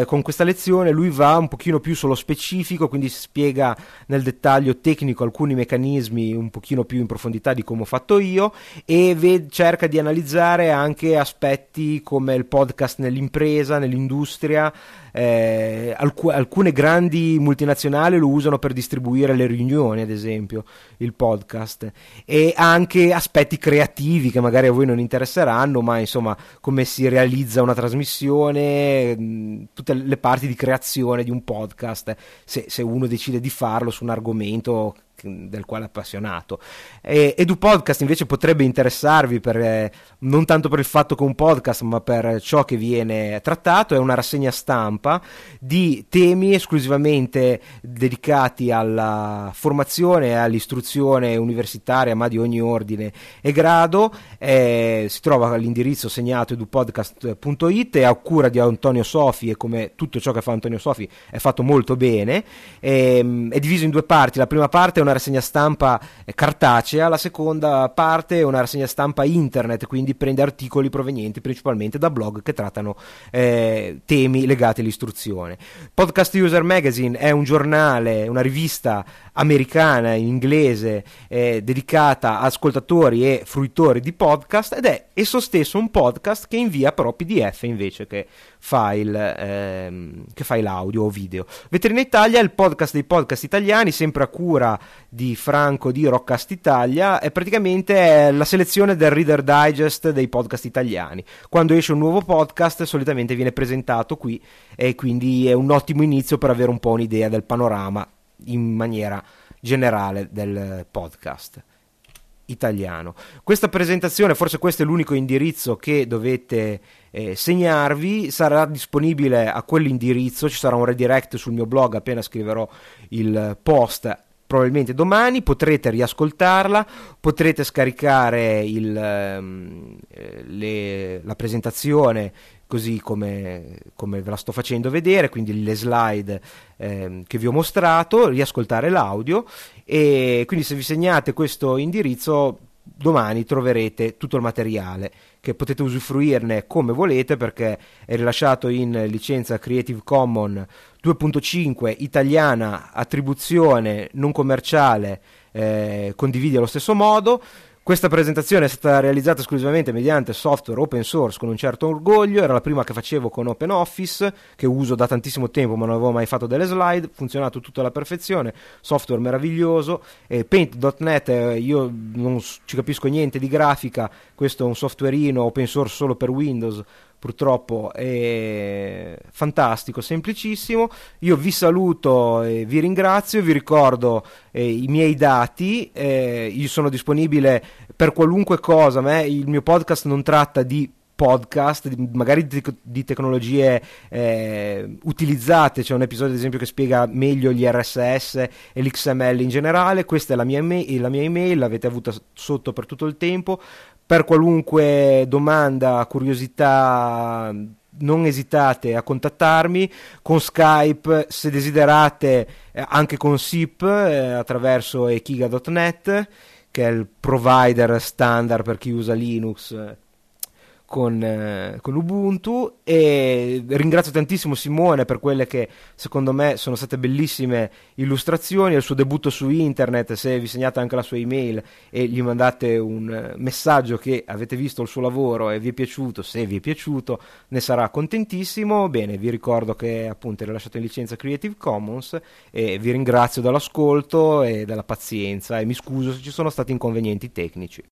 con questa lezione lui va un pochino più sullo specifico, quindi spiega nel dettaglio tecnico alcuni meccanismi un pochino più in profondità di come ho fatto io, e cerca di analizzare anche aspetti come il podcast nell'impresa, nell'industria. Alcune grandi multinazionali lo usano per distribuire le riunioni, ad esempio, il podcast, e anche aspetti creativi che magari a voi non interesseranno, ma insomma come si realizza una trasmissione, tutte le parti di creazione di un podcast, se uno decide di farlo su un argomento del quale è appassionato. EduPodcast invece potrebbe interessarvi non tanto per il fatto che è un podcast, ma per ciò che viene trattato. È una rassegna stampa di temi esclusivamente dedicati alla formazione e all'istruzione universitaria, ma di ogni ordine e grado. Si trova all'indirizzo segnato edupodcast.it, è a cura di Antonio Sofi, e come tutto ciò che fa Antonio Sofi è fatto molto bene. È diviso in due parti: la prima parte è una rassegna stampa cartacea, la seconda parte è una rassegna stampa internet, quindi prende articoli provenienti principalmente da blog che trattano temi legati all'istruzione. Podcast User Magazine è un giornale, una rivista americana in inglese dedicata a ascoltatori e fruitori di podcast, ed è esso stesso un podcast che invia però PDF invece che file audio o video. Vetrina Italia è il podcast dei podcast italiani, sempre a cura di Franco di Rockcast Italia, è praticamente la selezione del Reader Digest dei podcast italiani. Quando esce un nuovo podcast solitamente viene presentato qui, e quindi è un ottimo inizio per avere un po' un'idea del panorama in maniera generale del podcast italiano. Questa presentazione, forse questo è l'unico indirizzo che dovete segnarvi, sarà disponibile a quell'indirizzo. Ci sarà un redirect sul mio blog appena scriverò il post, probabilmente domani. Potrete riascoltarla, potrete scaricare la presentazione così come ve la sto facendo vedere, quindi le slide che vi ho mostrato, riascoltare l'audio, e quindi se vi segnate questo indirizzo domani troverete tutto il materiale, che potete usufruirne come volete perché è rilasciato in licenza Creative Commons 2.5 italiana, attribuzione non commerciale, condividi allo stesso modo. Questa presentazione è stata realizzata esclusivamente mediante software open source con un certo orgoglio. Era la prima che facevo con Open Office, che uso da tantissimo tempo ma non avevo mai fatto delle slide. Funzionato tutto alla perfezione, software meraviglioso. Paint.net, io non ci capisco niente di grafica, questo è un softwareino open source solo per Windows, purtroppo è fantastico, semplicissimo. Io vi saluto e vi ringrazio, vi ricordo i miei dati, io sono disponibile per qualunque cosa. Il mio podcast non tratta di podcast, magari di tecnologie utilizzate. C'è un episodio ad esempio che spiega meglio gli RSS e l'XML in generale. Questa è la mia email, l'avete avuta sotto per tutto il tempo. Per qualunque domanda, curiosità, non esitate a contattarmi con Skype, se desiderate anche con SIP attraverso ekiga.net, che è il provider standard per chi usa Linux con Ubuntu. E ringrazio tantissimo Simone per quelle che secondo me sono state bellissime illustrazioni, il suo debutto su internet. Se vi segnate anche la sua email e gli mandate un messaggio che avete visto il suo lavoro e vi è piaciuto, se vi è piaciuto ne sarà contentissimo. Bene, vi ricordo che appunto è rilasciato in licenza Creative Commons, e vi ringrazio dell'ascolto e della pazienza, e mi scuso se ci sono stati inconvenienti tecnici.